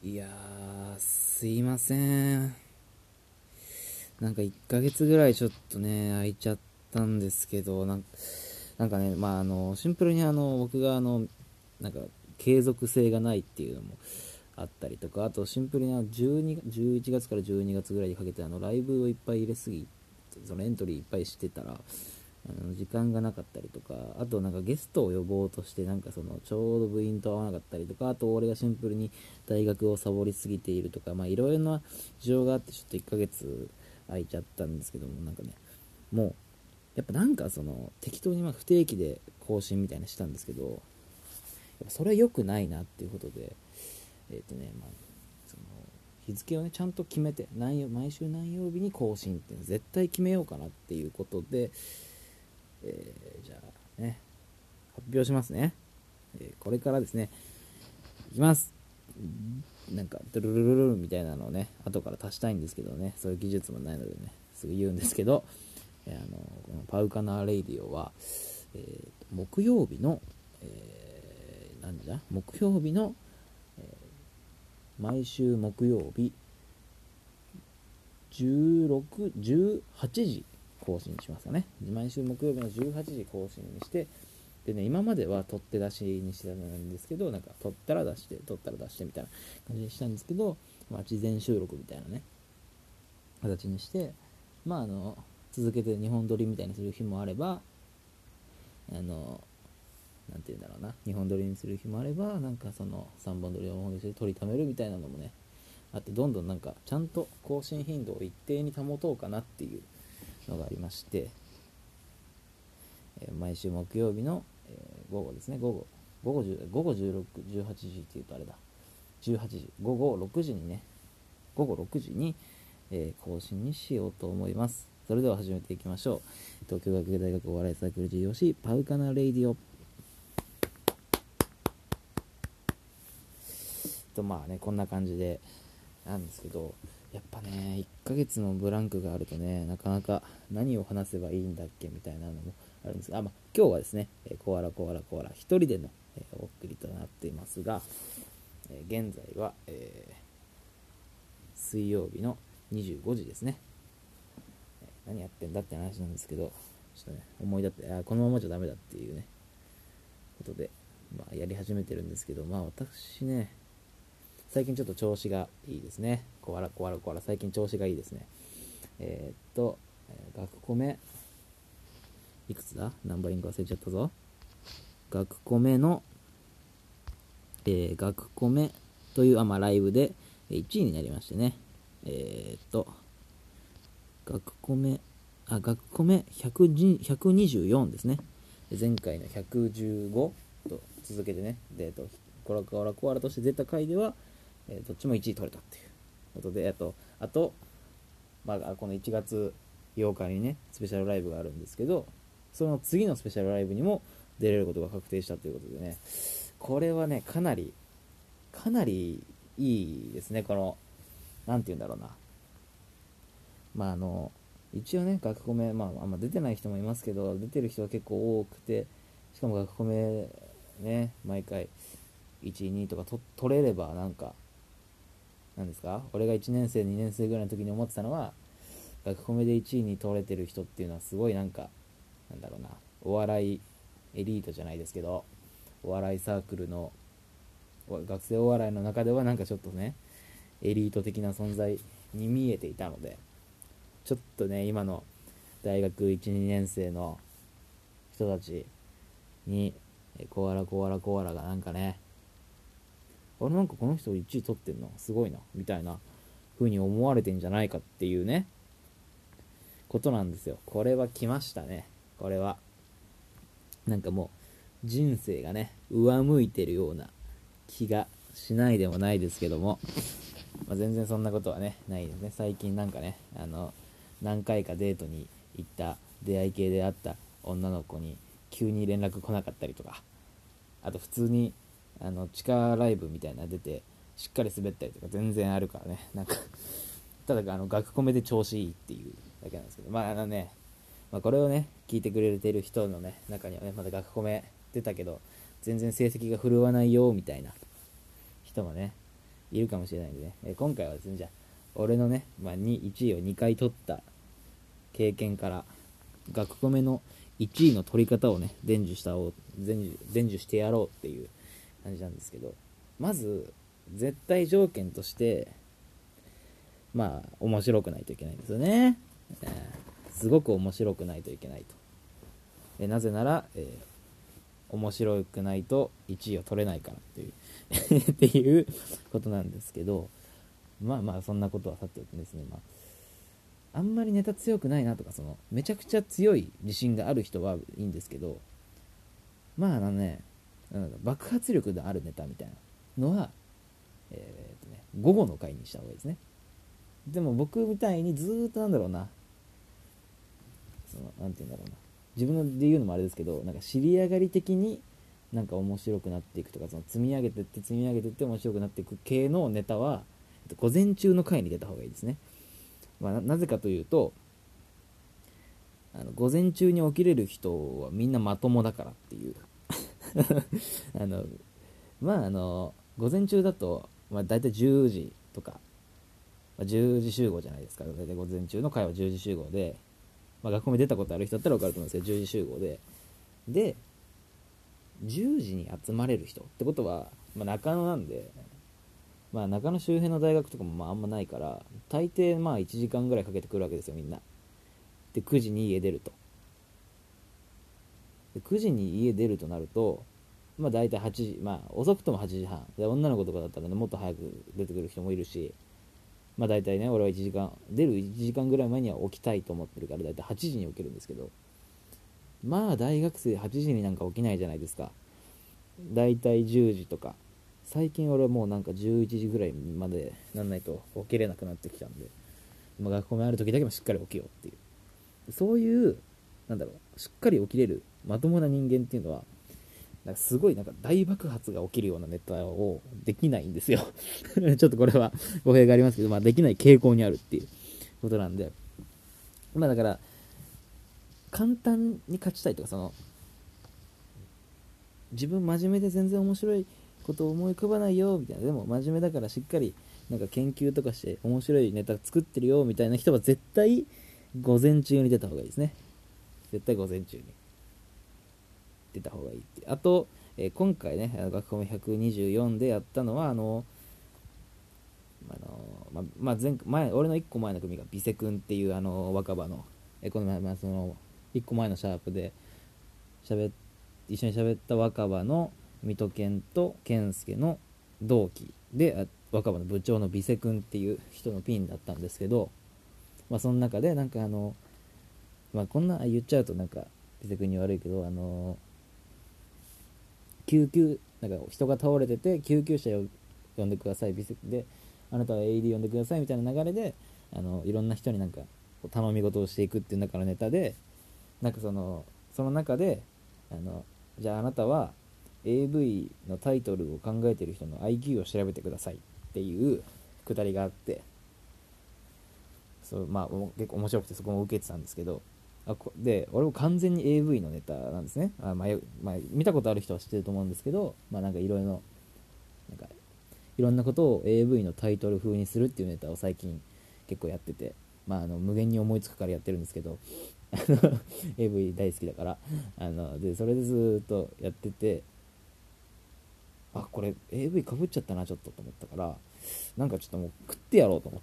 いやー、すいません。なんか1ヶ月ぐらいちょっとね、空いちゃったんですけど、なんかね、シンプルに僕がなんか継続性がないっていうのもあったりとか、あとシンプルに11月から12月ぐらいにかけてライブをいっぱい入れすぎ、そのエントリーいっぱいしてたら、時間がなかったりとか、あとなんかゲストを呼ぼうとして、なんかそのちょうど部員と合わなかったりとか、あと俺がシンプルに大学をサボりすぎているとか、いろいろな事情があってちょっと1ヶ月空いちゃったんですけども、なんかね、もうやっぱなんかその適当に不定期で更新みたいなしたんですけど、やっぱそれは良くないなっていうことで、その日付をねちゃんと決めて、毎週何曜日に更新っていうの絶対決めようかなっていうことで、じゃあね、発表しますね。これからですね、いきます。なんかドゥルルルルルみたいなのをね後から足したいんですけどね、そういう技術もないのでねすぐ言うんですけど、このパウカナーレイディオは、木曜日の、木曜日の、毎週木曜日18時更新しますかね。毎週木曜日の18時更新にして、でね、今までは取って出しにしてたんですけど、なんか取ったら出して取ったら出してみたいな感じにしたんですけど、事前収録みたいなね形にして、続けて2本撮りみたいにする日もあれば、なんていうんだろうな、2本撮りにする日もあれば、なんかその3本撮り4本撮りで撮りためるみたいなのもねあって、どんどんなんかちゃんと更新頻度を一定に保とうかなっていうのがありまして、毎週木曜日の午後ですね、午後18時っていうとあれだ、18時午後6時に更新にしようと思います。それでは始めていきましょう。東京学芸大学お笑いサークル GOC パウカナレイディオ。こんな感じでなんですけど、やっぱね1ヶ月のブランクがあるとね、なかなか何を話せばいいんだっけみたいなのもあるんですが、今日はですね、コアラ一人でのお送りとなっていますが、現在は、水曜日の25時ですね。何やってんだって話なんですけど、ちょっとね思い立って、このままじゃダメだっていうねことで、やり始めてるんですけど、私ね最近ちょっと調子がいいですね。最近調子がいいですね。学コメ、いくつだ？ナンバリング忘れちゃったぞ。学コメというライブで1位になりましてね。学コメ124ですね。前回の115と続けてね、コアラとして出た回では、どっちも1位取れたっていうことで、この1月8日にねスペシャルライブがあるんですけど、その次のスペシャルライブにも出れることが確定したということでね、これはねかなりいいですね。このなんていうんだろうな、一応ね学コメ、あんま出てない人もいますけど、出てる人は結構多くて、しかも学コメね毎回1、2とか取れれば、なんですか、俺が1年生2年生ぐらいの時に思ってたのは、学コメで1位に取れてる人っていうのはすごいなんだろうな、お笑いエリートじゃないですけど、お笑いサークルの学生お笑いの中ではちょっとねエリート的な存在に見えていたので、ちょっとね今の大学1、2年生の人たちにコアラがね、この人1位取ってんのすごいなみたいな風に思われてんじゃないかっていうねことなんですよ。これは来ましたね。これはもう人生がね上向いてるような気がしないでもないですけども、全然そんなことはねないですね。最近何回かデートに行った出会い系であった女の子に急に連絡来なかったりとか、あと普通に地下ライブみたいな出てしっかり滑ったりとか全然あるからね。ただ学コメで調子いいっていうだけなんですけど、これをね聞いてくれてる人のね中にはね、まだ学コメ出たけど全然成績が振るわないよみたいな人もねいるかもしれないんでね、今回はですね、じゃあ俺のね、1位を2回取った経験から学コメの1位の取り方をね伝授してやろうっていう感じなんですけど、まず絶対条件として面白くないといけないんですよね。すごく面白くないといけないと。なぜなら、面白くないと1位を取れないからっていうっていうことなんですけど、そんなことはさておきですね、あんまりネタ強くないなとか、めちゃくちゃ強い自信がある人はいいんですけど、爆発力のあるネタみたいなのは、午後の回にした方がいいですね。でも僕みたいにずーっと自分で言うのもあれですけど、知り上がり的に面白くなっていくとか、積み上げてって積み上げてって面白くなっていく系のネタは午前中の回に出た方がいいですね。なぜかというと、午前中に起きれる人はみんなまともだからっていう午前中だと、だいたい10時とか、10時集合じゃないですか。だいたい午前中の会は10時集合で、学校に出たことある人だったら分かると思うんですけど、10時集合で10時に集まれる人ってことは、中野なんで、中野周辺の大学とかもあんまないから、大抵1時間ぐらいかけてくるわけですよ、みんな。で9時に家出ると。で9時に家出るとなると、大体8時、遅くとも8時半で、女の子とかだったらね、もっと早く出てくる人もいるし、大体ね、俺は出る1時間ぐらい前には起きたいと思ってるから、大体8時に起きるんですけど、大学生8時に起きないじゃないですか。大体10時とか、最近俺はもう11時ぐらいまでなんないと起きれなくなってきたんで、学校にある時だけもしっかり起きようっていう、そういう、しっかり起きれるまともな人間っていうのは、すごい大爆発が起きるようなネタをできないんですよちょっとこれは語弊がありますけど、できない傾向にあるっていうことなんで、だから簡単に勝ちたいとか、自分真面目で全然面白いことを思い浮かばないよみたいな、でも真面目だからしっかり研究とかして面白いネタ作ってるよみたいな人は絶対午前中に出た方がいいですね。絶対午前中に出た方がいいって。あと、今回ね、学校124でやったのは、前俺の1個前の組がビセ君っていう、若葉の、この前、1個前のシャープで一緒に喋った若葉の水戸健と健介の同期で、若葉の部長のビセ君っていう人のピンだったんですけど、その中でこんな言っちゃうとビセ君に悪いけど、人が倒れてて救急車を呼んでください、ビセであなたは AED 呼んでくださいみたいな流れで、いろんな人に頼み事をしていくっていう中のネタで、その中でじゃああなたは AV のタイトルを考えてる人の IQ を調べてくださいっていうくだりがあって、結構面白くて、そこも受けてたんですけど、で俺も完全に AV のネタなんですね。見たことある人は知ってると思うんですけど、いろんなことを AV のタイトル風にするっていうネタを最近結構やってて、無限に思いつくからやってるんですけどAV 大好きだから、それでずっとやってて、これ AV かぶっちゃったなちょっとと思ったから、ちょっともう食ってやろうと思っ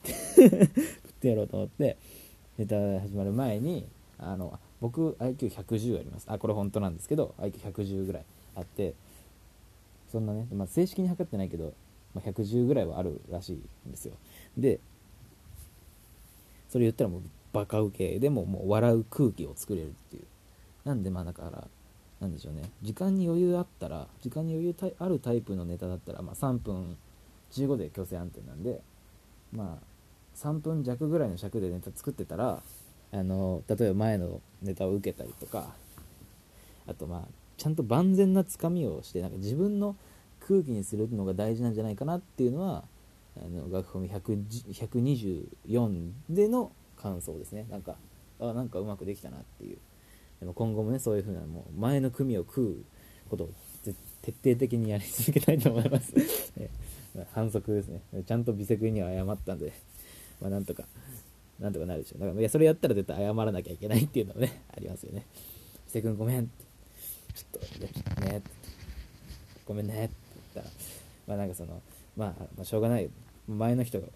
てネタ始まる前に、僕 IQ110 あります、これ本当なんですけど IQ110 ぐらいあって、そんなね、正式に測ってないけど、110ぐらいはあるらしいんですよ。でそれ言ったらもうバカウケでもう笑う空気を作れるっていう、なんでだからなんでしょうね、時間に余裕あるタイプのネタだったら、3分15で強制安定なんで、3分弱ぐらいの尺でネタ作ってたら、例えば前のネタを受けたりとか、あとちゃんと万全なつかみをして、自分の空気にするのが大事なんじゃないかなっていうのは、学コミ124での感想ですね。うまくできたなっていう。でも今後もね、そういう風なもう前の組を食うことを徹底的にやり続けたいと思います反則ですね。ちゃんと美瀬君には謝ったんで、まあなんとかなるでしょう。だからいやそれやったら絶対謝らなきゃいけないっていうのもねありますよね。美瀬君ごめんってちょっとねごめんねって言ったら、まあなんかそのまあしょうがないよ。前の人が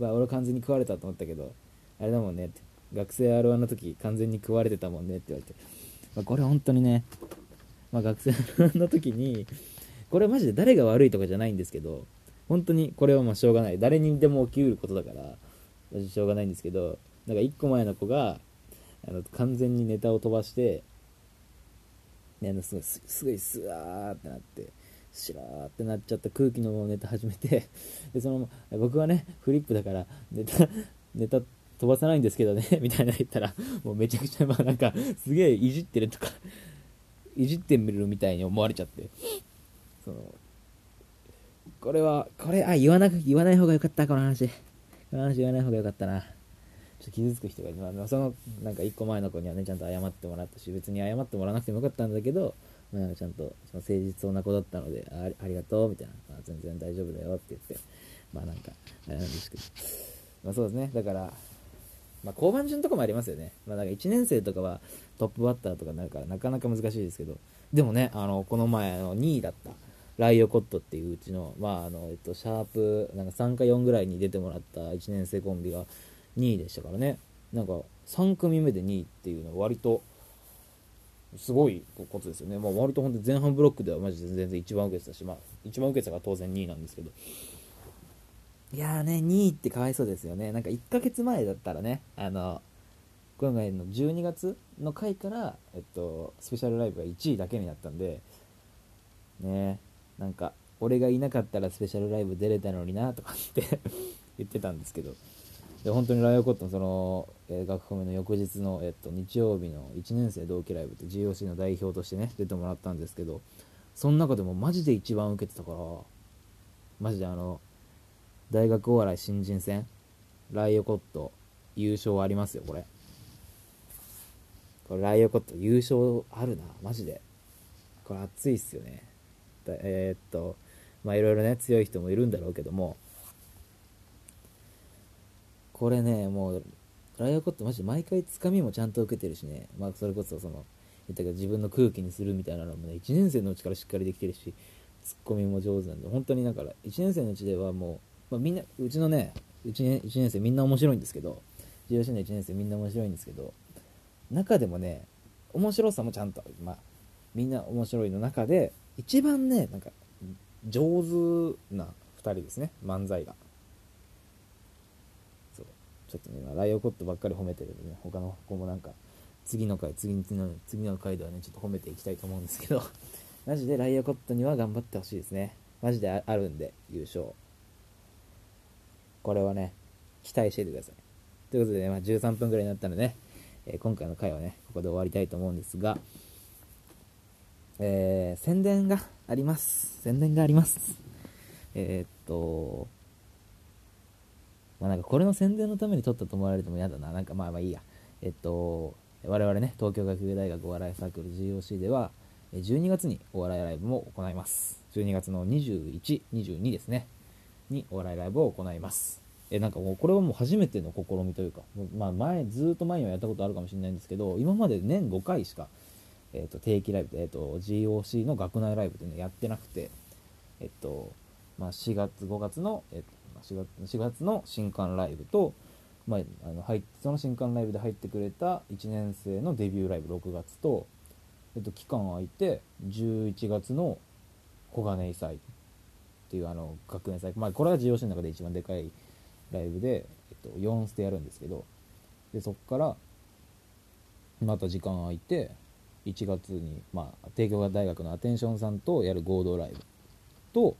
まあ俺完全に食われたと思ったけどあれだもんねって、学生 R1 の時完全に食われてたもんねって言われて、まあ、これ本当にね、まあ、学生 R1 の時にこれマジで誰が悪いとかじゃないんですけど、本当にこれはまあしょうがない、誰にでも起きうることだからしょうがないんですけど、なんか1個前の子が完全にネタを飛ばして、ね、すごいスワーってなってしらーってなっちゃった空気のネタ始めて、でその僕はねフリップだからネタ飛ばさないんですけどねみたいな言ったら、もうめちゃくちゃまあなんかすげえいじってるとかいじってみるみたいに思われちゃって、そのこれ言わない方がよかった、この話言わない方がよかったな、ちょっと傷つく人がいる、まあ、そのなんか1個前の子にはねちゃんと謝ってもらったし、別に謝ってもらわなくてもよかったんだけど、まあ、ちゃんとその誠実そうな子だったので ありがとうみたいな、まあ、全然大丈夫だよって言って、まあなんかあれなんですけど、まあそうですね。だからまあ交番順とかもありますよね。まあなんか1年生とかはトップバッターとかになるからなかなか難しいですけど、でもねこの前の2位だったライオコットっていううちのまあシャープなんか3か4ぐらいに出てもらった1年生コンビが2位でしたからね。なんか3組目で2位っていうのは割とすごいことですよね。まあ、割と本当に前半ブロックではマジで全然一番受けてたし、まあ、一番受けてたから当然2位なんですけど、いやーね、2位ってかわいそうですよね。なんか1ヶ月前だったらね、今回の12月の回から、スペシャルライブが1位だけになったんで、ね、なんか俺がいなかったらスペシャルライブ出れたのになとかって言ってたんですけど、で本当にライオコットンその、学校の翌日の、日曜日の1年生同期ライブって GOC の代表としてね出てもらったんですけど、その中でもマジで一番受けてたから、マジで大学お笑い新人戦ライオコット優勝ありますよ。これライオコット優勝あるな、マジでこれ熱いっすよね。まあいろいろね強い人もいるんだろうけども、これね、もうライオコットマジで毎回つかみもちゃんと受けてるしね、まあ、それこそその言ったけど自分の空気にするみたいなのもね1年生のうちからしっかりできてるし、ツッコミも上手なんで、本当にだから1年生のうちではもう、まあ、みんなうちのね1年生みんな面白いんですけど、14の1年生みんな面白いんですけど、中でもね面白さもちゃんと、まあ、みんな面白いの中で一番ねなんか上手な2人ですね、漫才が。ちょっとね、ライオコットばっかり褒めてるんでね、他の子もなんか、次の回ではね、ちょっと褒めていきたいと思うんですけど、マジでライオコットには頑張ってほしいですね。マジであるんで、優勝。これはね、期待していてください。ということでね、まあ、13分くらいになったので、ね、今回の回はね、ここで終わりたいと思うんですが、宣伝があります。まあ、なんかこれの宣伝のために撮ったと思われても嫌だな。なんかまあいいや。我々ね、東京学芸大学お笑いサークル GOC では、12月にお笑いライブも行います。12月の21、22ですね。にお笑いライブを行います。なんかもうこれはもう初めての試みというか、まあずっと前にはやったことあるかもしれないんですけど、今まで年5回しか、定期ライブで、GOC の学内ライブでね、やってなくて、まあ4月、5月の、4月の新刊ライブと、まあ、その新刊ライブで入ってくれた1年生のデビューライブ6月と、期間空いて11月の小金井祭っていう学園祭、まあ、これが GOC の中で一番でかいライブで、4ステやるんですけど、でそこからまた時間空いて1月に、まあ、帝京大学のアテンションさんとやる合同ライブと、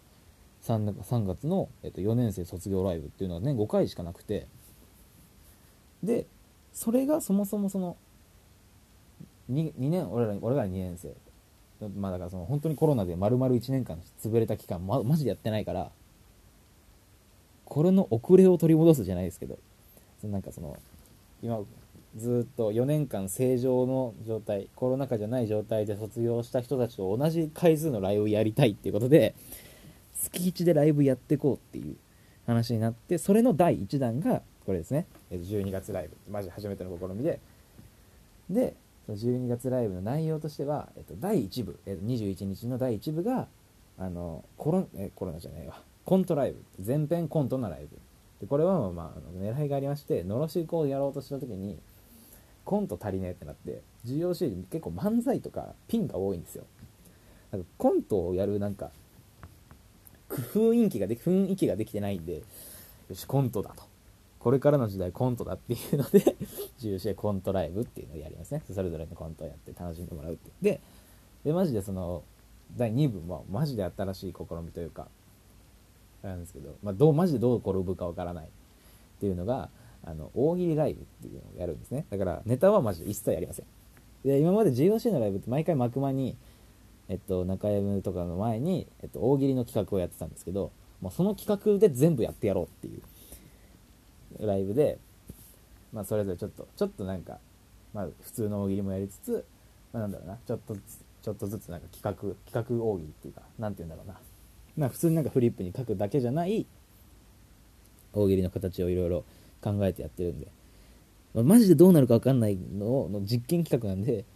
3月の、4年生卒業ライブっていうのはね5回しかなくて、でそれがそもそもその 2年俺ら2年生、まあだからその本当にコロナで丸々1年間潰れた期間、マジでやってないから、これの遅れを取り戻すじゃないですけど、なんかその今ずっと4年間正常の状態、コロナ禍じゃない状態で卒業した人たちと同じ回数のライブをやりたいっていうことで、月1でライブやっていこうっていう話になって、それの第1弾がこれですね、12月ライブマジ初めての試みで、で12月ライブの内容としては、第1部、21日の第1部がコントライブ、全編コントのライブで、これはまあ狙いがありまして、のろしこをやろうとした時にコント足りねえってなって、 GOC に結構漫才とかピンが多いんですよ。なんかコントをやるなんか雰囲気ができてないんで、よしコントだと、これからの時代コントだっていうのでGOC コントライブっていうのをやりますね。それぞれのコントをやって楽しんでもらうってでマジでその第2部はマジで新しい試みというかなんですけど、まあ、マジでどう転ぶかわからないっていうのが大喜利ライブっていうのをやるんですね。だからネタはマジで一切やりません。で今まで GOC のライブって毎回幕間に、中山とかの前に、大喜利の企画をやってたんですけど、もうその企画で全部やってやろうっていうライブで、まあ、それぞれちょっとなんか、まあ、普通の大喜利もやりつつ、まあ、なんだろうな、ちょっとずつなんか企画大喜利っていうか、なんていうんだろうな、まあ、普通になんかフリップに書くだけじゃない大喜利の形をいろいろ考えてやってるんで、まあ、マジでどうなるか分かんないの実験企画なんで、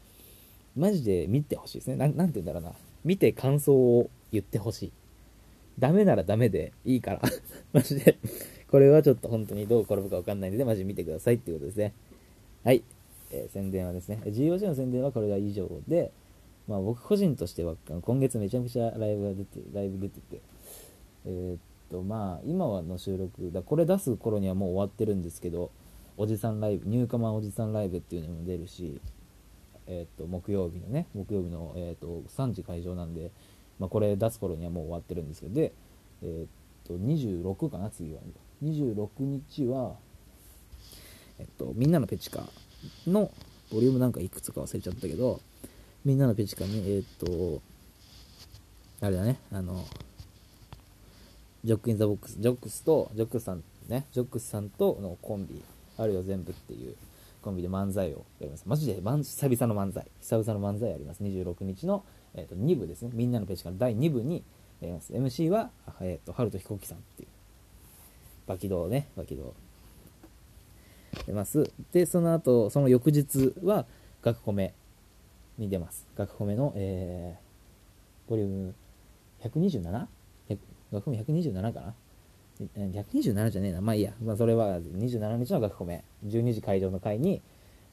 マジで見てほしいですね。なんて言うんだろうな、見て感想を言ってほしい。ダメならダメでいいからマジでこれはちょっと本当にどう転ぶか分かんないのでマジ見てくださいっていうことですね。はい、宣伝はですね、 GOC の宣伝はこれが以上で、まあ、僕個人としては今月めちゃくちゃライブ出てて、まあ今はの収録だ、これ出す頃にはもう終わってるんですけど、おじさんライブ、ニューカマンおじさんライブっていうのも出るし、木曜日の、3時会場なんで、まあ、これ出す頃にはもう終わってるんですけど、で、26かな、次は26日は、みんなのペチカのボリュームなんかいくつか忘れちゃったけど、みんなのペチカにあれだね、ジョックインザボックス、ジョックスさんとのコンビ、あるよ全部っていうコンビで漫才をやります。マジで久々の漫才やります。26日の、2部ですね、みんなのペチカの第2部にやります。 MC はハルトヒコキさんっていうバキドウ出ます。でその後、その翌日はガクコメに出ます。ガクコメの、ボリューム 127? 学校127かな、127じゃねえな、まあいいや、まあ、それは27日の学校名12時会場の会に、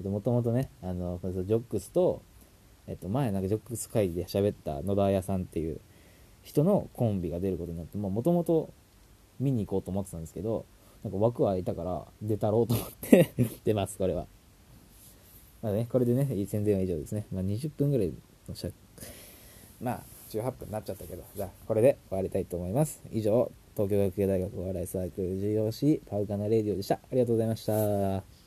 もともとね、ジョックスと、前なんかジョックス会議で喋った野田彩さんっていう人のコンビが出ることになって、もともと見に行こうと思ってたんですけど、なんか枠は空いたから出たろうと思って出ます。これはまあね、これでね、宣伝は以上ですね。まあ20分ぐらいのまあ18分になっちゃったけど、じゃあこれで終わりたいと思います。以上、東京学芸大学お笑いサークルGOCパウカナレディオでした。ありがとうございました。